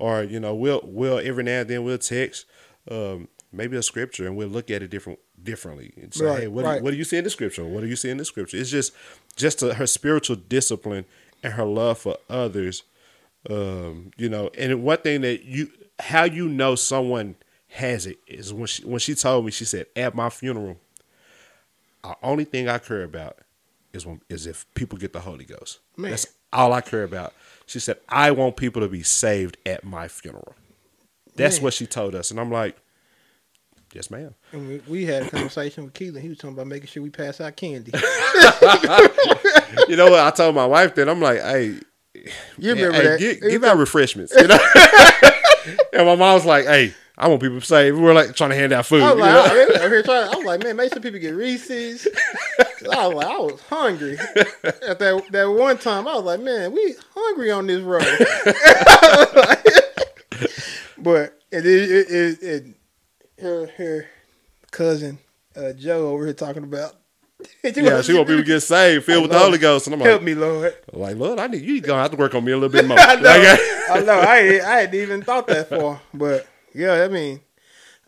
Or, you know, we'll we'll every now and then we'll text um, maybe a scripture and we'll look at it different differently and say, right, hey, what, right. do, what do you see in the scripture? What do you see in the scripture? It's just just a, her spiritual discipline and her love for others. Um, you know, and one thing that you how you know someone has it is when she when she told me, she said, at my funeral, the only thing I care about Is when, is if people get the Holy Ghost. Man. That's all I care about. She said, I want people to be saved at my funeral. That's Man. What she told us. And I'm like, yes, ma'am. And we, we had a conversation with Keelan. He was talking about making sure we pass out candy. You know what? I told my wife that. I'm like, hey, you remember hey, that. Give, give out refreshments. You know? And my mom was like, hey, I want people to say, we're like trying to hand out food. I was like, you know? I, here trying, I was like, man, make some people get Reese's. I was like, I was hungry at that that one time. I was like, man, we hungry on this road. But it it, it, it her her cousin uh, Joe over here talking about. Yeah, she want people to get saved, filled with the Holy Ghost, and I'm like, help me, Lord. I'm like, Lord, I need you gonna have to work on me a little bit more. I know, like, I know, I ain't, I hadn't even thought that far, but. Yeah, I mean,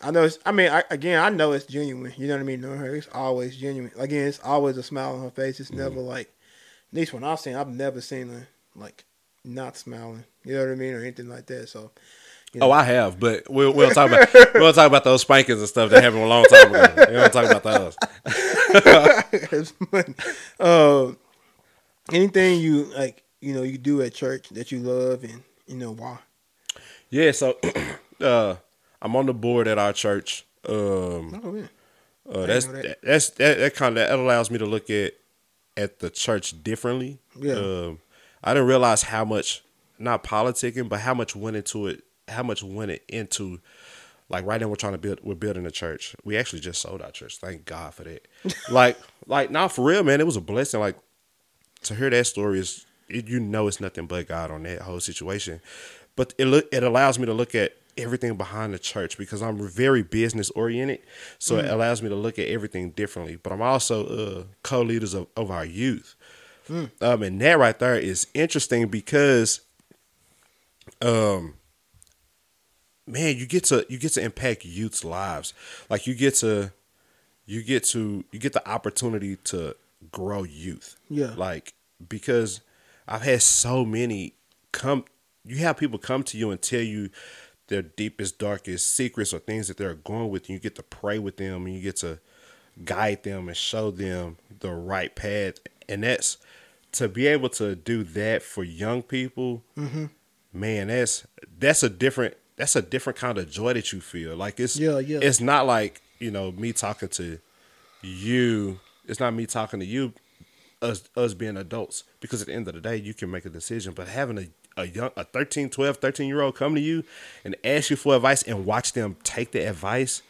I know. It's, I mean, I, again, I know it's genuine. You know what I mean? Knowing her, it's always genuine. Again, it's always a smile on her face. It's mm-hmm. never like, at least when I've seen, I've never seen her like not smiling. You know what I mean, or anything like that. So, you know. Oh, I have, but we'll, we'll talk about we'll talk about those spankings and stuff that happened a long time ago. We don't talk about those. It's funny. Uh, anything you like, you know, you do at church that you love, and you know why? Yeah. So. Uh, I'm on the board at our church. Um, oh, yeah. uh, that's that. that's that, that kind of that allows me to look at at the church differently. Yeah, um, I didn't realize how much not politicking, but how much went into it. How much went it into? Like right now, we're trying to build. We're building a church. We actually just sold our church. Thank God for that. like, like not nah, for real, man. It was a blessing. Like to hear that story is it, you know it's nothing but God on that whole situation. But it look it allows me to look at everything behind the church because I'm very business oriented. So mm. it allows me to look at everything differently, but I'm also uh, co-leaders of, of our youth. Mm. Um, and that right there is interesting because, um, man, you get to, you get to impact youth's lives. Like you get to, you get to, you get the opportunity to grow youth. Yeah. Like, because I've had so many come, you have people come to you and tell you their deepest, darkest secrets or things that they're going with. You get to pray with them and you get to guide them and show them the right path. And that's, to be able to do that for young people, mm-hmm. man, that's, that's a different, that's a different kind of joy that you feel. Like it's, yeah, yeah. it's not like, you know, me talking to you. It's not me talking to you, us, us being adults, because at the end of the day, you can make a decision, but having a, a young, a thirteen, twelve, thirteen year old come to you and ask you for advice and watch them take the advice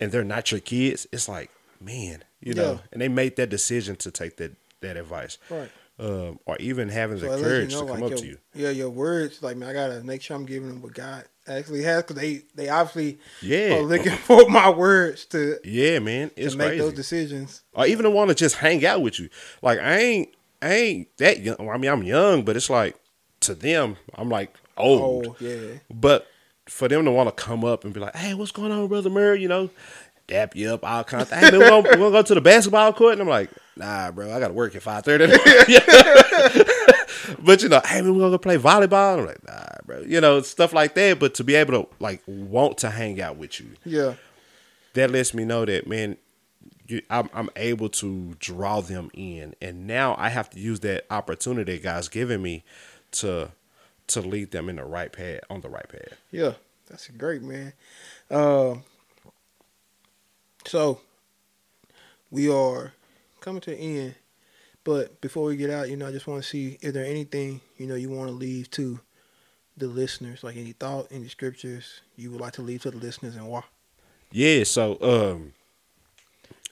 and they're not your kids. It's like, man, you yeah. know, and they made that decision to take that, that advice. Right. Um, or even having so the courage you know, to come like up your, to you. Yeah, your words. Like, man, I got to make sure I'm giving them what God actually has, because they, they obviously yeah. are looking for my words to, yeah, man, it's to make crazy. Those decisions. Or even to want to just hang out with you. Like, I ain't I ain't that young. I mean, I'm young, but it's like, to them, I'm like old. Oh, yeah. But for them to want to come up and be like, hey, what's going on, Brother Murray? You know, dap you up, all kinds of, hey, man, we're going to go to the basketball court. And I'm like, nah, bro, I got to work at five thirty. But, you know, hey, man, we're going to go play volleyball. And I'm like, nah, bro. You know, stuff like that. But to be able to, like, want to hang out with you. Yeah. That lets me know that, man, you, I'm, I'm able to draw them in. And now I have to use that opportunity that God's given me to to lead them in the right path, on the right path. Yeah, that's great, man. Um, so, we are coming to the end, but before we get out, you know, I just want to see, is there anything, you know, you want to leave to the listeners, like any thought, any scriptures you would like to leave to the listeners and why? Yeah, so, um,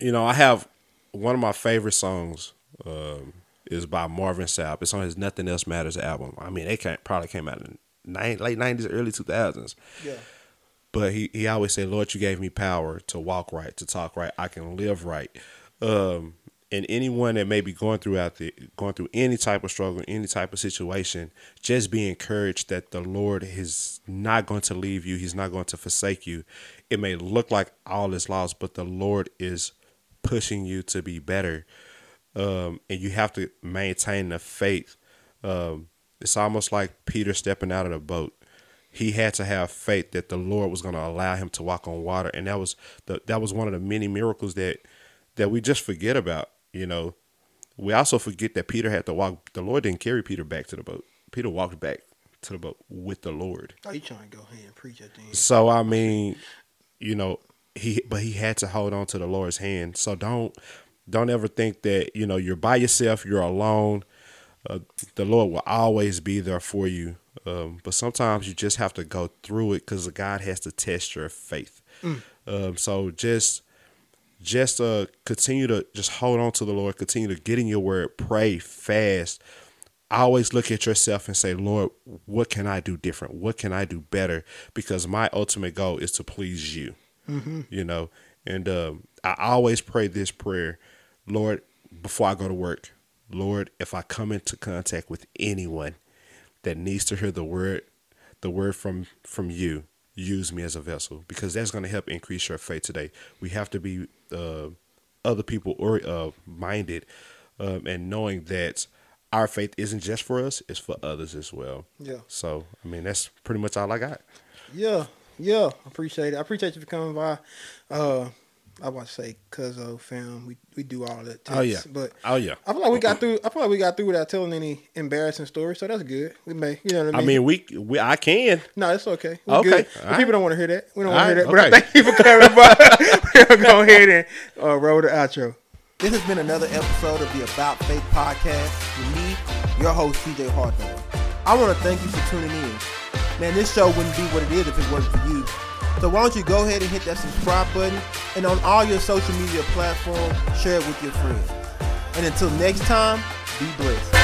you know, I have one of my favorite songs, um, is by Marvin Sapp. It's on his Nothing Else Matters album. I mean, they came, probably came out in nine, late nineties, early two thousands. Yeah. But he, he always said, Lord, you gave me power to walk right, to talk right. I can live right. Um, and anyone that may be going through, out there, going through any type of struggle, any type of situation, just be encouraged that the Lord is not going to leave you. He's not going to forsake you. It may look like all is lost, but the Lord is pushing you to be better. Um, and you have to maintain the faith. Um, it's almost like Peter stepping out of the boat. He had to have faith that the Lord was going to allow him to walk on water. And that was the, that was one of the many miracles that, that we just forget about. You know, we also forget that Peter had to walk. The Lord didn't carry Peter back to the boat. Peter walked back to the boat with the Lord. Oh, you trying to go ahead and preach at the end. So, I mean, you know, he, but he had to hold on to the Lord's hand. So don't, Don't ever think that, you know, you're by yourself, you're alone. Uh, the Lord will always be there for you. Um, but sometimes you just have to go through it because God has to test your faith. Mm. Um, so just just uh, continue to just hold on to the Lord. Continue to get in your word. Pray, fast. Always look at yourself and say, Lord, what can I do different? What can I do better? Because my ultimate goal is to please you, mm-hmm. you know. And um, I always pray this prayer. Lord, before I go to work, Lord, if I come into contact with anyone that needs to hear the word, the word from, from you, use me as a vessel, because that's going to help increase your faith today. We have to be uh, other people or uh, minded um, and knowing that our faith isn't just for us, it's for others as well. Yeah. So, I mean, that's pretty much all I got. Yeah. Yeah. I appreciate it. I appreciate you for coming by. Uh, I want to say, Cuzzo, fam, we we do all that. Text, oh yeah, but oh yeah, I feel like we got through. I feel like we got through without telling any embarrassing stories, so that's good. We may, you know what I mean. I mean, we, we I can. No, it's okay. We're okay, good. People right. don't want to hear that. We don't want to hear that. Right. But okay. I thank you for coming by. We're gonna go ahead and uh, roll the outro. This has been another episode of the About Faith podcast with me, your host T J Hartman. I want to thank you for tuning in. Man, this show wouldn't be what it is if it wasn't for you. So why don't you go ahead and hit that subscribe button, and on all your social media platforms, share it with your friends. And until next time, be blessed.